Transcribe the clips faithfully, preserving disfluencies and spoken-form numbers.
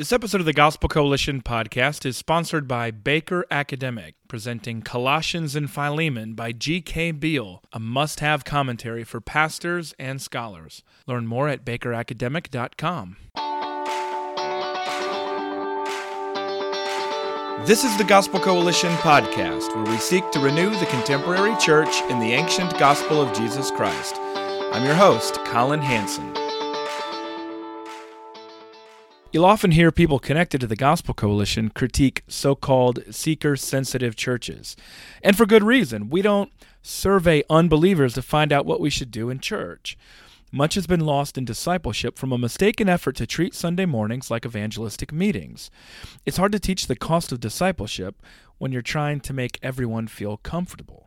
This episode of the Gospel Coalition podcast is sponsored by Baker Academic, presenting Colossians and Philemon by G K. Beale, a must-have commentary for pastors and scholars. Learn more at baker academic dot com. This is the Gospel Coalition podcast, where we seek to renew the contemporary church in the ancient gospel of Jesus Christ. I'm your host, Colin Hanson. You'll often hear people connected to the Gospel Coalition critique so-called seeker-sensitive churches. And for good reason. We don't survey unbelievers to find out what we should do in church. Much has been lost in discipleship from a mistaken effort to treat Sunday mornings like evangelistic meetings. It's hard to teach the cost of discipleship when you're trying to make everyone feel comfortable.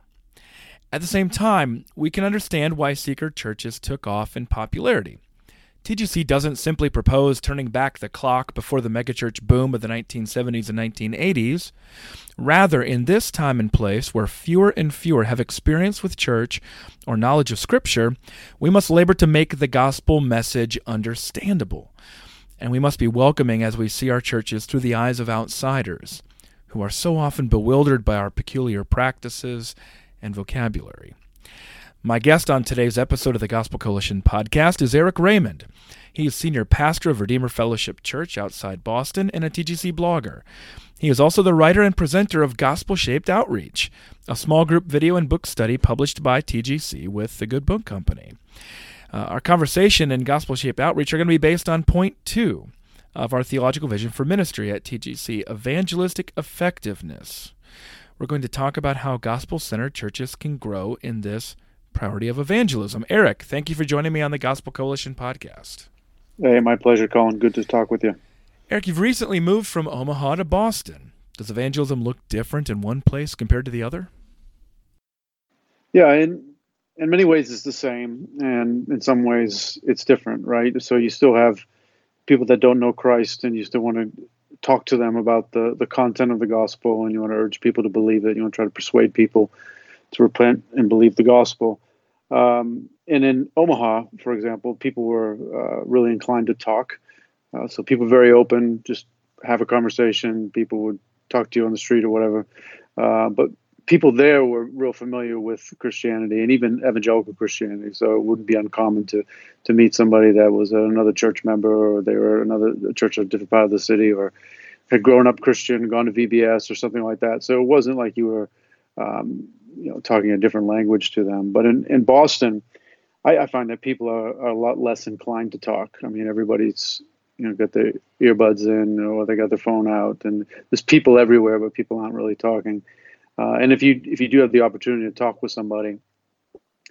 At the same time, we can understand why seeker churches took off in popularity. T G C doesn't simply propose turning back the clock before the megachurch boom of the nineteen seventies and nineteen eighties. Rather, in this time and place where fewer and fewer have experience with church or knowledge of Scripture, we must labor to make the gospel message understandable. And we must be welcoming as we see our churches through the eyes of outsiders, who are so often bewildered by our peculiar practices and vocabulary. My guest on today's episode of the Gospel Coalition podcast is Eric Raymond. He is senior pastor of Redeemer Fellowship Church outside Boston and a T G C blogger. He is also the writer and presenter of Gospel Shaped Outreach, a small group video and book study published by T G C with the Good Book Company. Uh, our conversation and Gospel Shaped Outreach are going to be based on point two of our theological vision for ministry at T G C, evangelistic effectiveness. We're going to talk about how gospel-centered churches can grow in this priority of evangelism. Eric, thank you for joining me on the Gospel Coalition podcast. Hey, my pleasure, Colin. Good to talk with you. Eric, you've recently moved from Omaha to Boston. Does evangelism look different in one place compared to the other? Yeah, in, in many ways it's the same, and in some ways it's different, right? So you still have people that don't know Christ, and you still want to talk to them about the, the content of the gospel, and you want to urge people to believe it. You want to try to persuade people to repent and believe the gospel. Um, and in Omaha, for example, people were uh, really inclined to talk. Uh, so people very open, just have a conversation. People would talk to you on the street or whatever. Uh, but people there were real familiar with Christianity and even evangelical Christianity. So it wouldn't be uncommon to to meet somebody that was another church member, or they were another church of a different part of the city, or had grown up Christian, gone to V B S or something like that. So it wasn't like you were Um, you know, talking a different language to them. But in, in Boston, I, I find that people are, are a lot less inclined to talk. I mean, everybody's, you know, got their earbuds in, or they got their phone out, and there's people everywhere, but people aren't really talking. Uh, and if you if you do have the opportunity to talk with somebody,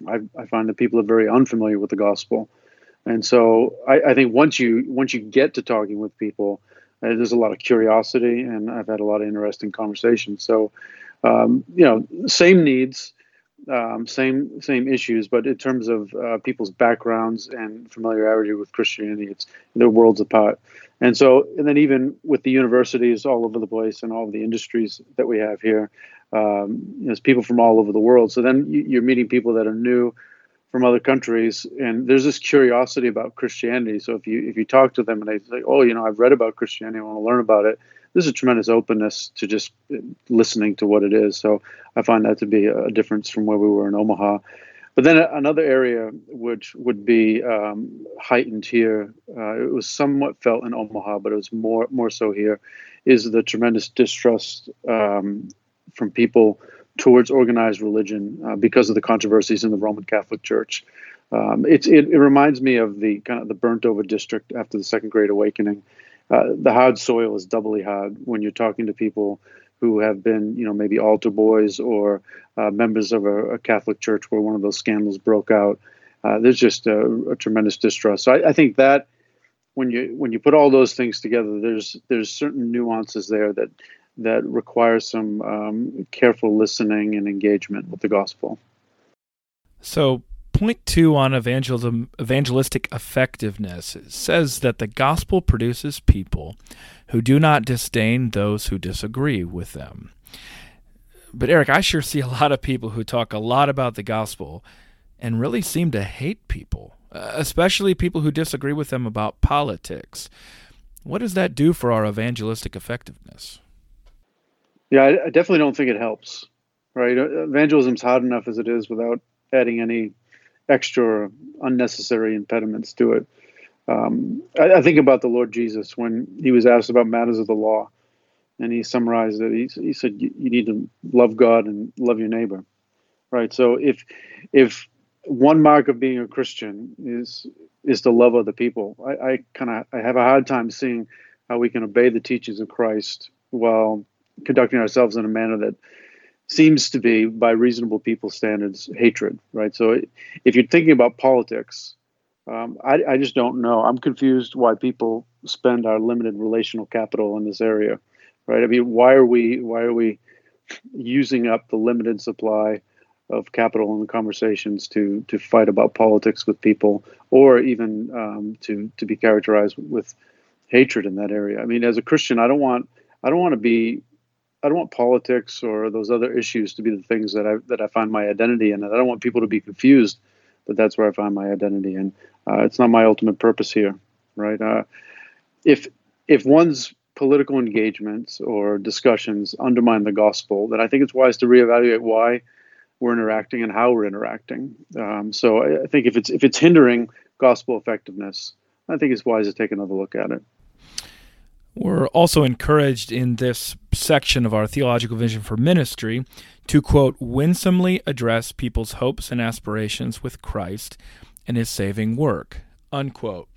I, I find that people are very unfamiliar with the gospel. And so I, I think once you once you get to talking with people, uh, there's a lot of curiosity, and I've had a lot of interesting conversations. So Um, you know, same needs, um, same same issues, but in terms of uh, people's backgrounds and familiarity with Christianity, it's they're worlds apart. And so, and then even with the universities all over the place and all of the industries that we have here, um, there's people from all over the world. So then you're meeting people that are new from other countries, and there's this curiosity about Christianity. So if you if you talk to them and they say, "Oh, you know, I've read about Christianity, I want to learn about it," there's a tremendous openness to just listening to what it is. So I find that to be a difference from where we were in Omaha. But then another area which would be um, heightened here, uh, it was somewhat felt in Omaha, but it was more more so here, is the tremendous distrust um, from people towards organized religion uh, because of the controversies in the Roman Catholic Church. Um, it, it, it reminds me of the kind of the burnt over district after the Second Great Awakening. Uh, the hard soil is doubly hard when you're talking to people who have been, you know, maybe altar boys or uh, members of a, a Catholic church where one of those scandals broke out. Uh, there's just a, a tremendous distrust. So I, I think that when you when you put all those things together, there's there's certain nuances there that that require some um, careful listening and engagement with the gospel. So point two on evangelism, evangelistic effectiveness, it says that the gospel produces people who do not disdain those who disagree with them. But Eric, I sure see a lot of people who talk a lot about the gospel and really seem to hate people, especially people who disagree with them about politics. What does that do for our evangelistic effectiveness? Yeah, I definitely don't think it helps, right? Evangelism's hard enough as it is without adding any extra unnecessary impediments to it. Um, I, I think about the Lord Jesus when he was asked about matters of the law, and he summarized it. He, he said, you, you need to love God and love your neighbor, right? So if if one mark of being a Christian is is to love other people, I, I kind of I have a hard time seeing how we can obey the teachings of Christ while conducting ourselves in a manner that seems to be, by reasonable people standards, hatred, right? So if you're thinking about politics, um, I, I just don't know. I'm confused why people spend our limited relational capital in this area, right? I mean, why are we why are we using up the limited supply of capital in conversations to to fight about politics with people, or even um, to to be characterized with hatred in that area? I mean, as a Christian, I don't want I don't want to be I don't want politics or those other issues to be the things that I that I find my identity in. And I don't want people to be confused that that's where I find my identity. And uh, it's not my ultimate purpose here, right? Uh, if if one's political engagements or discussions undermine the gospel, then I think it's wise to reevaluate why we're interacting and how we're interacting. Um, so I, I think if it's if it's hindering gospel effectiveness, I think it's wise to take another look at it. We're also encouraged in this section of our theological vision for ministry to, quote, winsomely address people's hopes and aspirations with Christ and his saving work, unquote.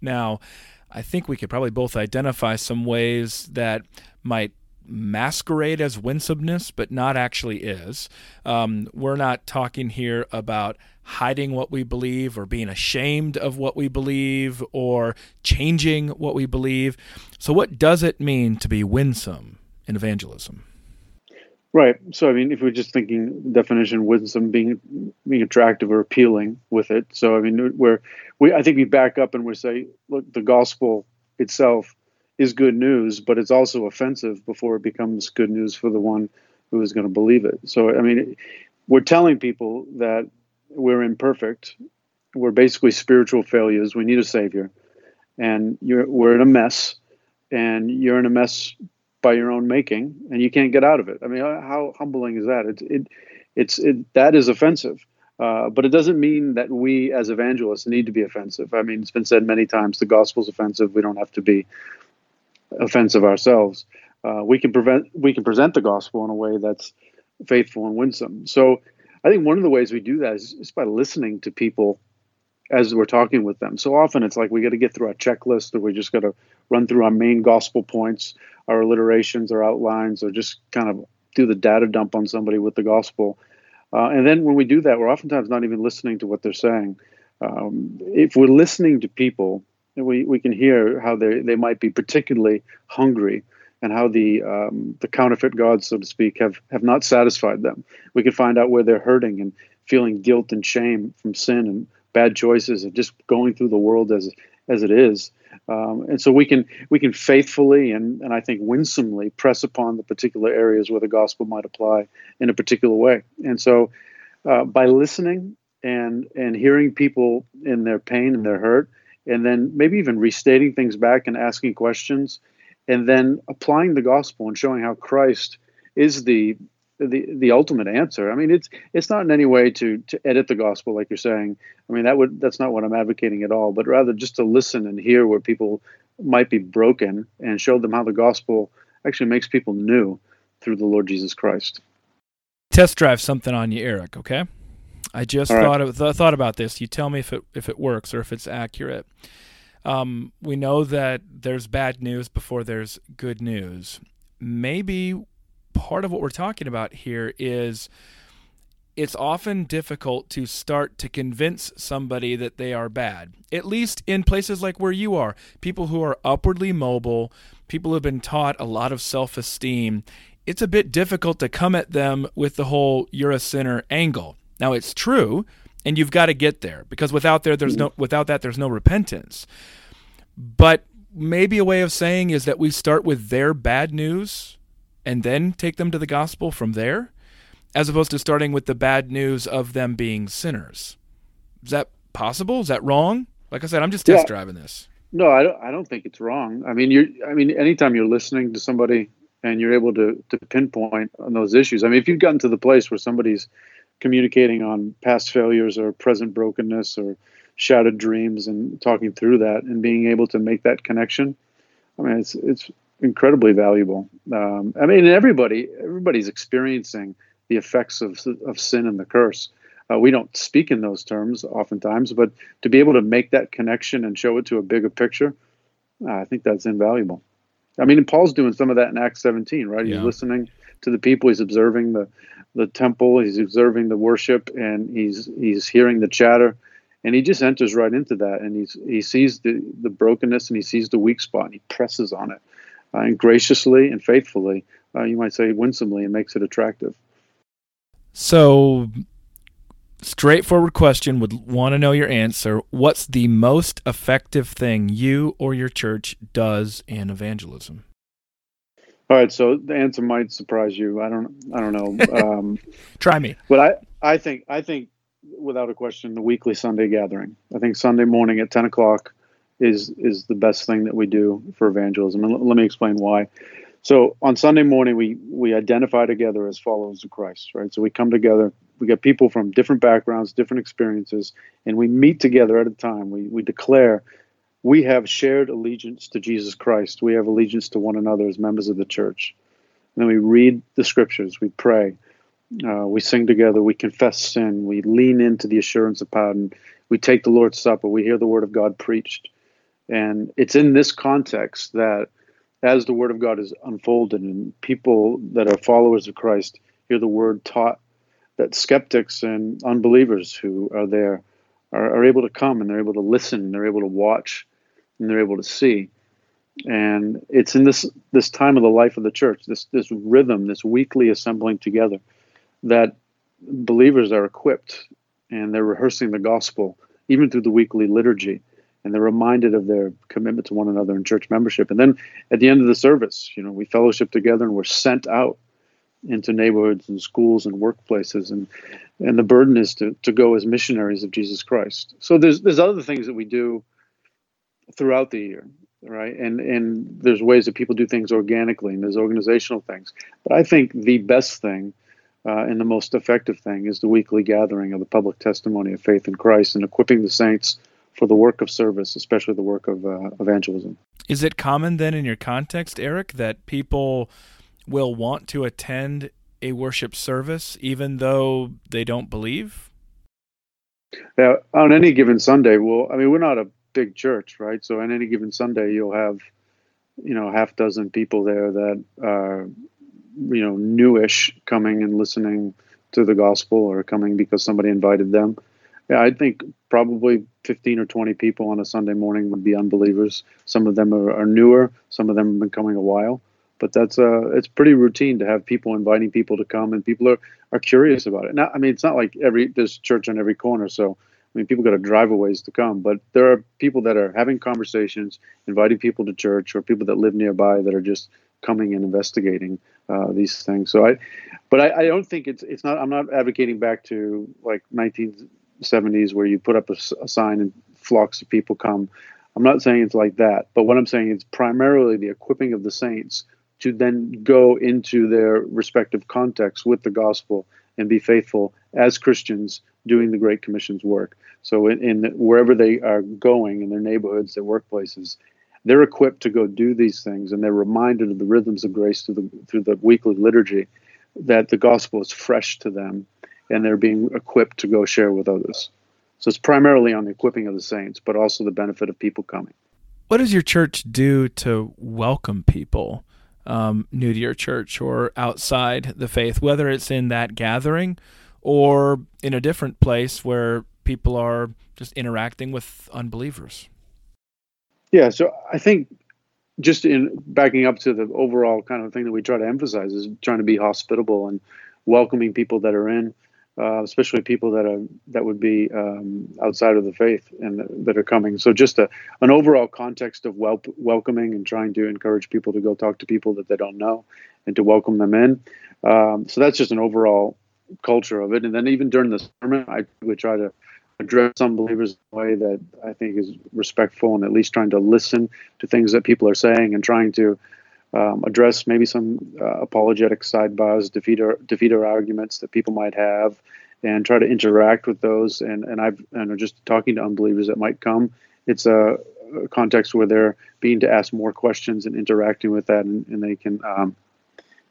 Now, I think we could probably both identify some ways that might masquerade as winsomeness, but not actually is. Um, we're not talking here about hiding what we believe or being ashamed of what we believe or changing what we believe. So what does it mean to be winsome in evangelism? Right. So, I mean, if we're just thinking definition, winsome being being attractive or appealing with it. So, I mean, we're, we I think we back up and we say, look, the gospel itself is good news, but it's also offensive before it becomes good news for the one who is going to believe it. So, I mean, we're telling people that we're imperfect, we're basically spiritual failures, we need a savior, and you're, we're in a mess, and you're in a mess by your own making, and you can't get out of it. I mean, how humbling is that? It, it, it's, it, that is offensive. Uh, but it doesn't mean that we as evangelists need to be offensive. I mean, it's been said many times, the gospel's offensive, we don't have to be offensive ourselves. Uh, we can prevent, we can present the gospel in a way that's faithful and winsome. So I think one of the ways we do that is, is by listening to people as we're talking with them. So often it's like we got to get through our checklist, or we just got to run through our main gospel points, our alliterations, our outlines, or just kind of do the data dump on somebody with the gospel. Uh, and then when we do that, we're oftentimes not even listening to what they're saying. Um, if we're listening to people, we, we can hear how they, they might be particularly hungry, and how the um, the counterfeit gods, so to speak, have, have not satisfied them. We can find out where they're hurting and feeling guilt and shame from sin and bad choices and just going through the world as as it is. Um, and so we can we can faithfully and, and I think winsomely press upon the particular areas where the gospel might apply in a particular way. And so uh, by listening and and hearing people in their pain and their hurt, and then maybe even restating things back and asking questions, and then applying the gospel and showing how Christ is the the the ultimate answer. I mean, it's it's not in any way to to edit the gospel, like you're saying. I mean, that would that's not what I'm advocating at all. But rather just to listen and hear where people might be broken, and show them how the gospel actually makes people new through the Lord Jesus Christ. Test drive something on you, Eric. Okay, I just all thought right. of, th- thought about this. You tell me if it if it works or if it's accurate. Um, we know that there's bad news before there's good news. Maybe part of what we're talking about here is it's often difficult to start to convince somebody that they are bad, at least in places like where you are. People who are upwardly mobile, people who have been taught a lot of self-esteem, it's a bit difficult to come at them with the whole you're a sinner angle. Now, it's true. And you've got to get there, because without there, there's no without that there's no repentance. But maybe a way of saying is that we start with their bad news and then take them to the gospel from there, as opposed to starting with the bad news of them being sinners. Is that possible? Is that wrong? Like I said, I'm just test yeah. driving this. No, I don't. I don't think it's wrong. I mean, you. I mean, anytime you're listening to somebody and you're able to to pinpoint on those issues. I mean, if you've gotten to the place where somebody's communicating on past failures or present brokenness or shattered dreams and talking through that and being able to make that connection, I mean, it's it's incredibly valuable. Um, I mean, everybody everybody's experiencing the effects of of sin and the curse. Uh, we don't speak in those terms oftentimes, but to be able to make that connection and show it to a bigger picture, uh, I think that's invaluable. I mean, and Paul's doing some of that in Acts seventeen, right? Yeah. He's listening to the people, he's observing the, the temple, he's observing the worship, and he's he's hearing the chatter, and he just enters right into that, and he's he sees the, the brokenness and he sees the weak spot, and he presses on it, uh, and graciously and faithfully, uh, you might say winsomely, and makes it attractive. So... straightforward question, would want to know your answer. What's the most effective thing you or your church does in evangelism? All right, so the answer might surprise you. I don't I don't know. Um, Try me. But I, I think I think without a question, the weekly Sunday gathering. I think Sunday morning at ten o'clock is is the best thing that we do for evangelism. And l- let me explain why. So on Sunday morning we we identify together as followers of Christ, right? So we come together. We got people from different backgrounds, different experiences, and we meet together at a time. We we declare we have shared allegiance to Jesus Christ. We have allegiance to one another as members of the church. And then we read the scriptures. We pray. Uh, we sing together. We confess sin. We lean into the assurance of pardon. We take the Lord's Supper. We hear the Word of God preached. And it's in this context that as the Word of God is unfolded and people that are followers of Christ hear the Word taught, that skeptics and unbelievers who are there are, are able to come and they're able to listen, and they're able to watch, and they're able to see. And it's in this this time of the life of the church, this this rhythm, this weekly assembling together, that believers are equipped and they're rehearsing the gospel, even through the weekly liturgy, and they're reminded of their commitment to one another in church membership. And then at the end of the service, you know, we fellowship together and we're sent out into neighborhoods and schools and workplaces, and and the burden is to to go as missionaries of Jesus Christ. So there's there's other things that we do throughout the year, right? And and there's ways that people do things organically, and there's organizational things. But I think the best thing uh, and the most effective thing is the weekly gathering of the public testimony of faith in Christ and equipping the saints for the work of service, especially the work of uh, evangelism. Is it common then in your context, Eric, that people will want to attend a worship service even though they don't believe? Yeah, on any given Sunday, well, I mean, we're not a big church, right? So on any given Sunday, you'll have, you know, half dozen people there that are, you know, newish coming and listening to the gospel or coming because somebody invited them. Yeah, I think probably fifteen or twenty people on a Sunday morning would be unbelievers. Some of them are, are newer. Some of them have been coming a while. But that's uh, it's pretty routine to have people inviting people to come, and people are, are curious about it. Now, I mean, it's not like every there's church on every corner, so I mean, people got to drive a ways to come. But there are people that are having conversations, inviting people to church, or people that live nearby that are just coming and investigating uh, these things. So I, but I, I don't think it's it's not. I'm not advocating back to like nineteen seventies where you put up a, a sign and flocks of people come. I'm not saying it's like that. But what I'm saying is primarily the equipping of the saints to then go into their respective contexts with the gospel and be faithful as Christians doing the Great Commission's work. So in, in wherever they are going, in their neighborhoods, their workplaces, they're equipped to go do these things, and they're reminded of the rhythms of grace through the, through the weekly liturgy, that the gospel is fresh to them, and they're being equipped to go share with others. So it's primarily on the equipping of the saints, but also the benefit of people coming. What does your church do to welcome people Um, new to your church or outside the faith, whether it's in that gathering or in a different place where people are just interacting with unbelievers? Yeah, so I think just in backing up to the overall kind of thing that we try to emphasize is trying to be hospitable and welcoming people that are in, uh, especially people that are that would be um, outside of the faith and that are coming. So just a, an overall context of wel- welcoming and trying to encourage people to go talk to people that they don't know and to welcome them in. Um, so that's just an overall culture of it. And then even during the sermon, I would try to address unbelievers in a way that I think is respectful, and at least trying to listen to things that people are saying, and trying to um, address maybe some uh, apologetic sidebars, defeater, defeater arguments that people might have, and try to interact with those. And, and I've and just talking to unbelievers that might come. It's a context where they're being to ask more questions and interacting with that, and, and they can um,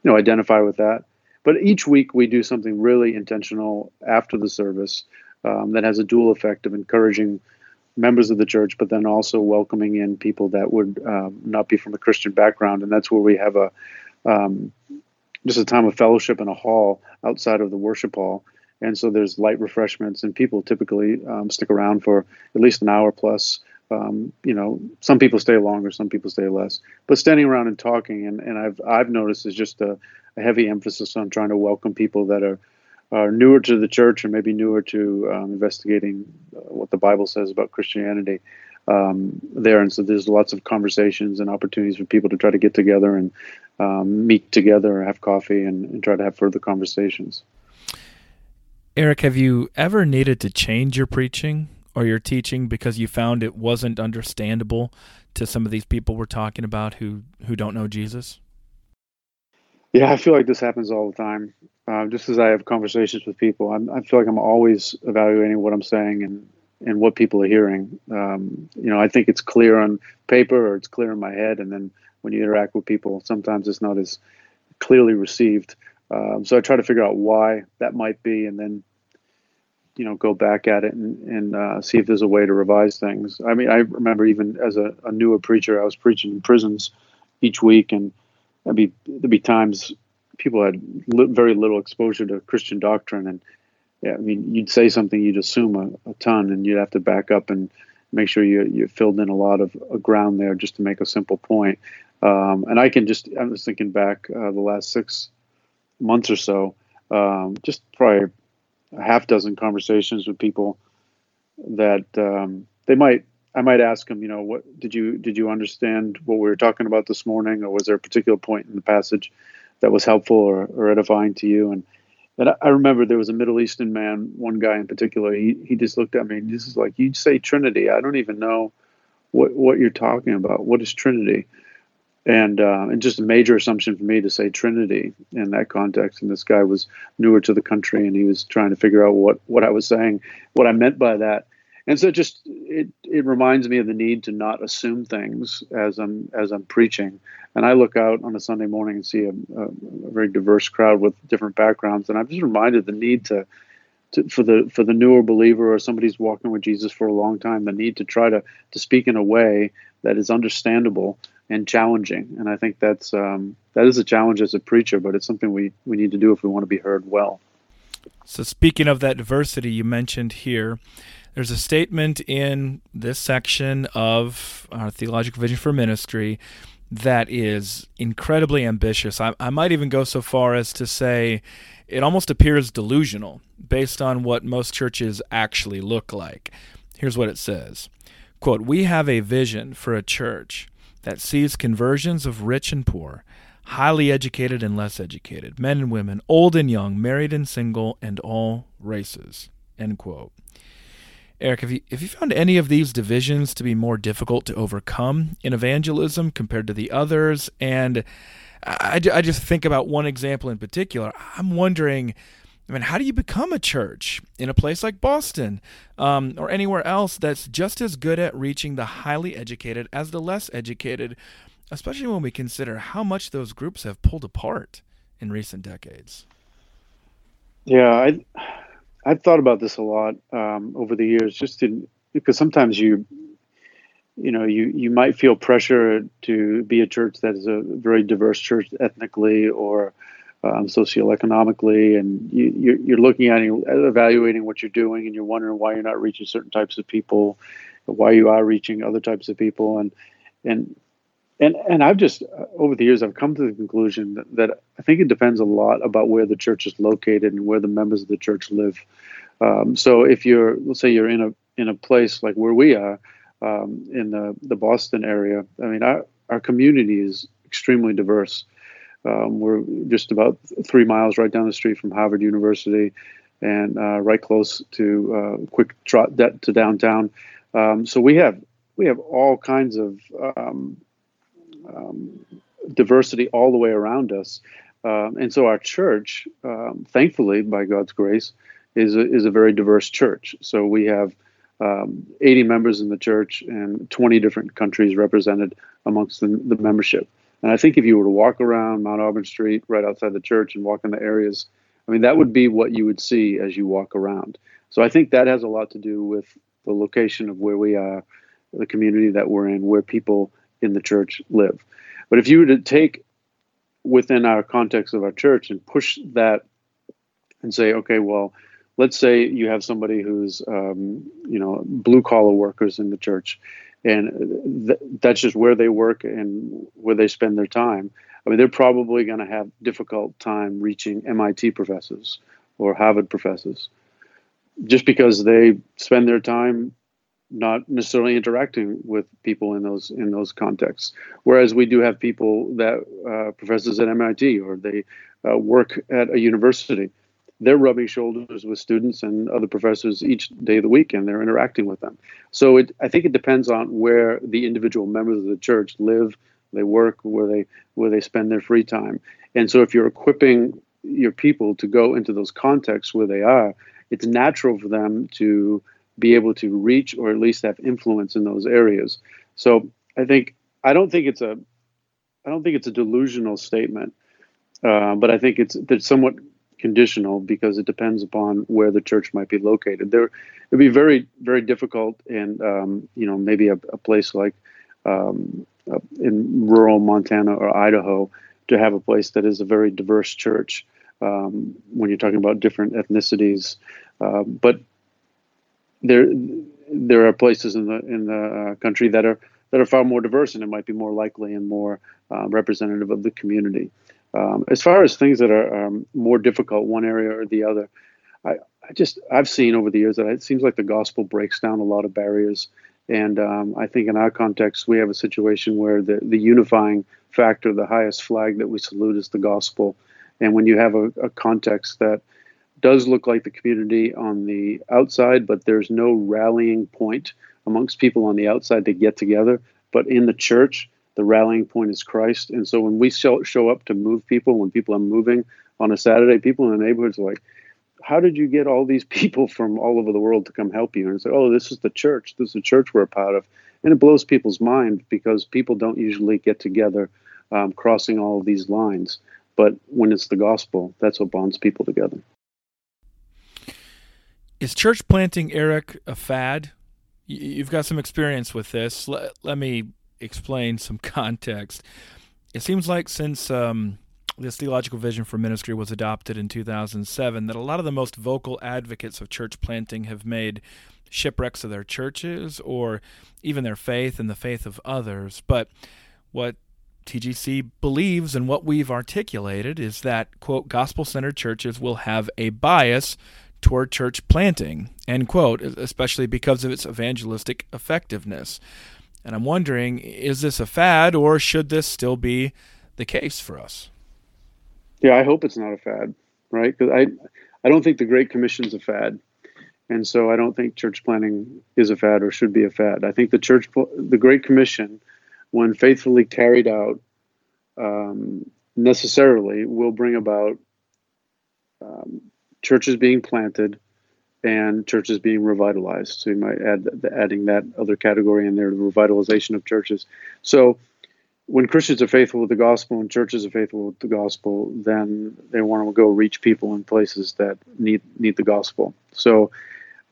you know, identify with that. But each week we do something really intentional after the service um, that has a dual effect of encouraging members of the church, but then also welcoming in people that would um, not be from a Christian background. And that's where we have a um, just a time of fellowship in a hall outside of the worship hall. And so there's light refreshments, and people typically um, stick around for at least an hour plus. Um, you know, some people stay longer, some people stay less. But standing around and talking, and, and I've I've noticed is just a, a heavy emphasis on trying to welcome people that are are newer to the church, or maybe newer to um, investigating what the Bible says about Christianity um, there. And so there's lots of conversations and opportunities for people to try to get together and um, meet together, or have coffee, and, and try to have further conversations. Eric, have you ever needed to change your preaching or your teaching because you found it wasn't understandable to some of these people we're talking about who, who don't know Jesus? Yeah, I feel like this happens all the time. Uh, just as I have conversations with people, I'm, I feel like I'm always evaluating what I'm saying and, and what people are hearing. Um, you know, I think it's clear on paper, or it's clear in my head, and then when you interact with people, sometimes it's not as clearly received. Um, so I try to figure out why that might be, and then you know, go back at it and, and uh, see if there's a way to revise things. I mean, I remember even as a, a newer preacher, I was preaching in prisons each week, and there'd be, there'd be times people had li- very little exposure to Christian doctrine. And yeah, I mean, you'd say something, you'd assume a, a ton, and you'd have to back up and make sure you, you filled in a lot of uh, ground there just to make a simple point. Um, and I can just, I'm just thinking back uh, the last six months or so, um, just probably a half dozen conversations with people that um, they might, I might ask them, you know, what did you, did you understand what we were talking about this morning? Or was there a particular point in the passage that was helpful or, or edifying to you? And, and I remember there was a Middle Eastern man, one guy in particular, he, he just looked at me and this is like, you say Trinity. I don't even know what, what you're talking about. What is Trinity? And uh, and just a major assumption for me to say Trinity in that context. And this guy was newer to the country, and he was trying to figure out what, what I was saying, what I meant by that. And so just it it reminds me of the need to not assume things as I'm as I'm preaching. And I look out on a Sunday morning and see a, a, a very diverse crowd with different backgrounds. And I'm just reminded the need to, to for the for the newer believer or somebody who's walking with Jesus for a long time, the need to try to to speak in a way that is understandable and challenging. And I think that's um, that is a challenge as a preacher, but it's something we, we need to do if we want to be heard well. So speaking of that diversity you mentioned here, there's a statement in this section of our Theological Vision for Ministry that is incredibly ambitious. I, I might even go so far as to say it almost appears delusional based on what most churches actually look like. Here's what it says, quote, "We have a vision for a church that sees conversions of rich and poor, highly educated and less educated, men and women, old and young, married and single, and all races," end quote. Eric, have you, have you found any of these divisions to be more difficult to overcome in evangelism compared to the others? And I, I just think about one example in particular. I'm wondering, I mean, how do you become a church in a place like Boston um, or anywhere else that's just as good at reaching the highly educated as the less educated, especially when we consider how much those groups have pulled apart in recent decades? Yeah, I, I've thought about this a lot um, over the years, just in, because sometimes you, you know, you, you might feel pressure to be a church that is a very diverse church ethnically or Um, socioeconomically, and you, you're, you're looking at and evaluating what you're doing, and you're wondering why you're not reaching certain types of people, why you are reaching other types of people, and and and and I've just uh, over the years I've come to the conclusion that, that I think it depends a lot about where the church is located and where the members of the church live. Um, so if you're, let's say you're in a in a place like where we are um, in the the Boston area, I mean our our community is extremely diverse. Um, we're just about three miles right down the street from Harvard University. and uh, right close to uh, quick trot that to downtown. Um, so we have we have all kinds of um, um, diversity all the way around us, um, and so our church, um, thankfully by God's grace, is a, is a very diverse church. So we have um, eighty members in the church and twenty different countries represented amongst the, the membership. And I think if you were to walk around Mount Auburn Street right outside the church and walk in the areas, I mean, that would be what you would see as you walk around. So I think that has a lot to do with the location of where we are, the community that we're in, where people in the church live. But if you were to take within our context of our church and push that and say, okay, well, let's say you have somebody who's, um, you know, blue-collar workers in the church, and th- that's just where they work and where they spend their time. I mean, they're probably going to have difficult time reaching M I T professors or Harvard professors just because they spend their time not necessarily interacting with people in those in those contexts. Whereas we do have people that uh, professors at M I T or they uh, work at a university. They're rubbing shoulders with students and other professors each day of the week, and they're interacting with them. So it, I think it depends on where the individual members of the church live, they work, where they where they spend their free time. And so if you're equipping your people to go into those contexts where they are, it's natural for them to be able to reach or at least have influence in those areas. So I think I don't think it's a I don't think it's a delusional statement, uh, but I think it's it's somewhat conditional because it depends upon where the church might be located. There, it'd be very, very difficult in, um, you know, maybe a, a place like um, uh, in rural Montana or Idaho to have a place that is a very diverse church um, when you're talking about different ethnicities. Uh, but there, there are places in the in the country that are that are far more diverse, and it might be more likely and more uh, representative of the community. Um, as far as things that are um, more difficult, one area or the other, I, I just I've seen over the years that it seems like the gospel breaks down a lot of barriers. And um, I think in our context, we have a situation where the, the unifying factor, the highest flag that we salute is the gospel. And when you have a, a context that does look like the community on the outside, but there's no rallying point amongst people on the outside to get together, but in the church, the rallying point is Christ. And so when we show, show up to move people, when people are moving on a Saturday, people in the neighborhoods are like, how did you get all these people from all over the world to come help you? And it's like, oh, this is the church. This is the church we're a part of. And it blows people's mind because people don't usually get together um, crossing all of these lines. But when it's the gospel, that's what bonds people together. Is church planting, Eric, a fad? You've got some experience with this. Let, let me... explain some context. It seems like since um, this theological vision for ministry was adopted in two thousand seven, that a lot of the most vocal advocates of church planting have made shipwrecks of their churches or even their faith and the faith of others. But what T G C believes and what we've articulated is that, quote, gospel-centered churches will have a bias toward church planting, end quote, especially because of its evangelistic effectiveness. And I'm wondering, is this a fad or should this still be the case for us? Yeah, I hope it's not a fad, right? Because I, I don't think the Great Commission's a fad. And so I don't think church planting is a fad or should be a fad. I think the church, the Great Commission, when faithfully carried out, um, necessarily will bring about um, churches being planted and churches being revitalized. So you might add adding that other category in there, the revitalization of churches. So when Christians are faithful with the gospel and churches are faithful with the gospel, then they want to go reach people in places that need need the gospel. So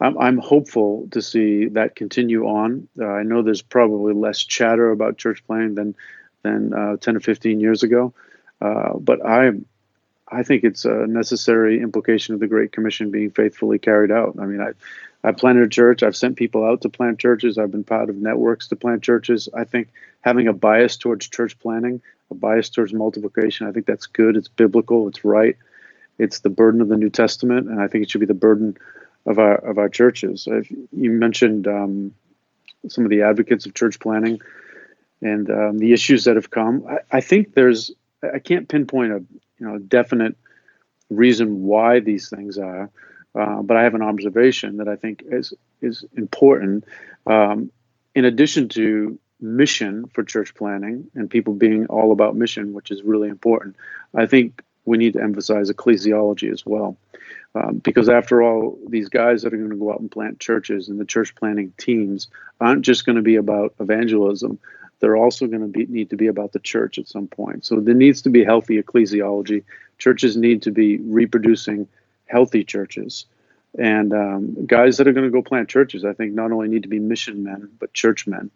I'm, I'm hopeful to see that continue on. Uh, I know there's probably less chatter about church planting than than uh, ten or fifteen years ago, uh, but I'm I think it's a necessary implication of the Great Commission being faithfully carried out. I mean, I I planted a church. I've sent people out to plant churches. I've been part of networks to plant churches. I think having a bias towards church planting, a bias towards multiplication, I think that's good. It's biblical. It's right. It's the burden of the New Testament, and I think it should be the burden of our of our churches. If you mentioned um, some of the advocates of church planting and um, the issues that have come. I, I think there's I can't pinpoint a you know, definite reason why these things are, Uh, but I have an observation that I think is is important. Um, in addition to mission for church planning and people being all about mission, which is really important, I think we need to emphasize ecclesiology as well. Um, because after all, these guys that are going to go out and plant churches and the church planning teams aren't just going to be about evangelism. They're also going to be, need to be about the church at some point. So there needs to be healthy ecclesiology. Churches need to be reproducing healthy churches. And um, guys that are going to go plant churches, I think, not only need to be mission men, but church men.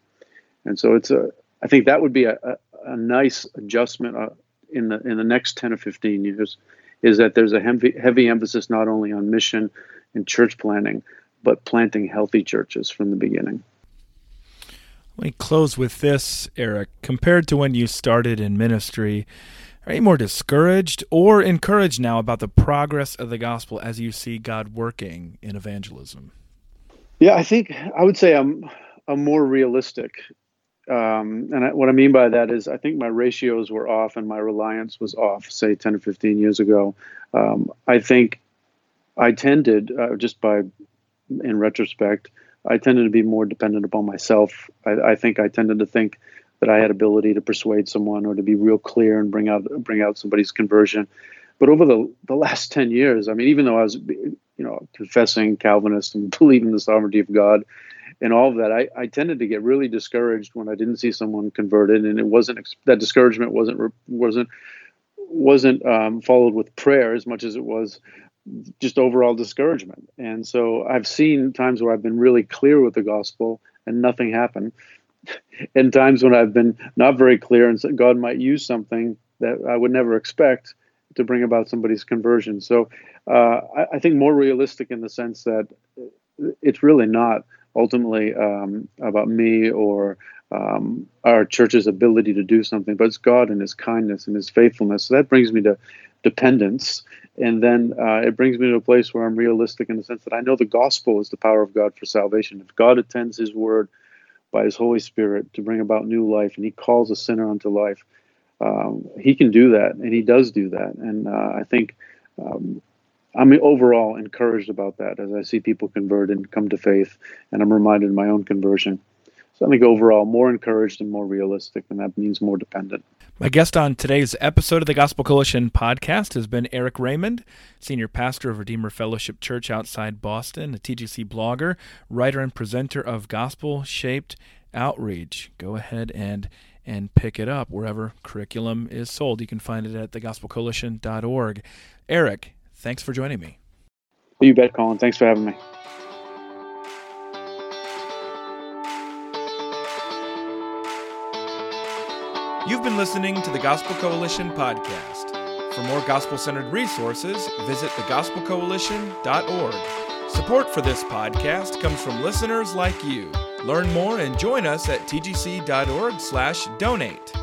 And so it's a, I think that would be a, a, a nice adjustment uh, in the in the next ten or fifteen years, is that there's a heavy, heavy emphasis not only on mission and church planning, but planting healthy churches from the beginning. Let me close with this, Eric. Compared to when you started in ministry, are you more discouraged or encouraged now about the progress of the gospel as you see God working in evangelism? Yeah, I think I would say I'm, I'm more realistic. Um, and I, what I mean by that is I think my ratios were off and my reliance was off, say, ten or fifteen years ago. Um, I think I tended, uh, just by, in retrospect, I tended to be more dependent upon myself. I, I think I tended to think that I had ability to persuade someone or to be real clear and bring out bring out somebody's conversion. But over the, the last ten years, I mean, even though I was, you know, confessing Calvinist and believing the sovereignty of God and all of that, I, I tended to get really discouraged when I didn't see someone converted, and it wasn't that discouragement wasn't wasn't wasn't um, followed with prayer as much as it was just overall discouragement. And so I've seen times where I've been really clear with the gospel and nothing happened, and times when I've been not very clear and God might use something that I would never expect to bring about somebody's conversion. So uh, I, I think more realistic in the sense that it's really not ultimately um, about me or um, our church's ability to do something, but it's God and his kindness and his faithfulness. So that brings me to dependence. And then uh, it brings me to a place where I'm realistic in the sense that I know the gospel is the power of God for salvation. If God attends his word by his Holy Spirit to bring about new life, and he calls a sinner unto life, um, he can do that, and he does do that. And uh, I think um, I'm overall encouraged about that as I see people convert and come to faith, and I'm reminded of my own conversion. So I think overall, more encouraged and more realistic, and that means more dependent. My guest on today's episode of the Gospel Coalition podcast has been Eric Raymond, senior pastor of Redeemer Fellowship Church outside Boston, a T G C blogger, writer, and presenter of Gospel Shaped Outreach. Go ahead and and pick it up wherever curriculum is sold. You can find it at the gospel coalition dot org. Eric, thanks for joining me. You bet, Colin. Thanks for having me. You've been listening to the Gospel Coalition podcast. For more gospel-centered resources, visit the gospel coalition dot org. Support for this podcast comes from listeners like you. Learn more and join us at t g c dot org slash donate.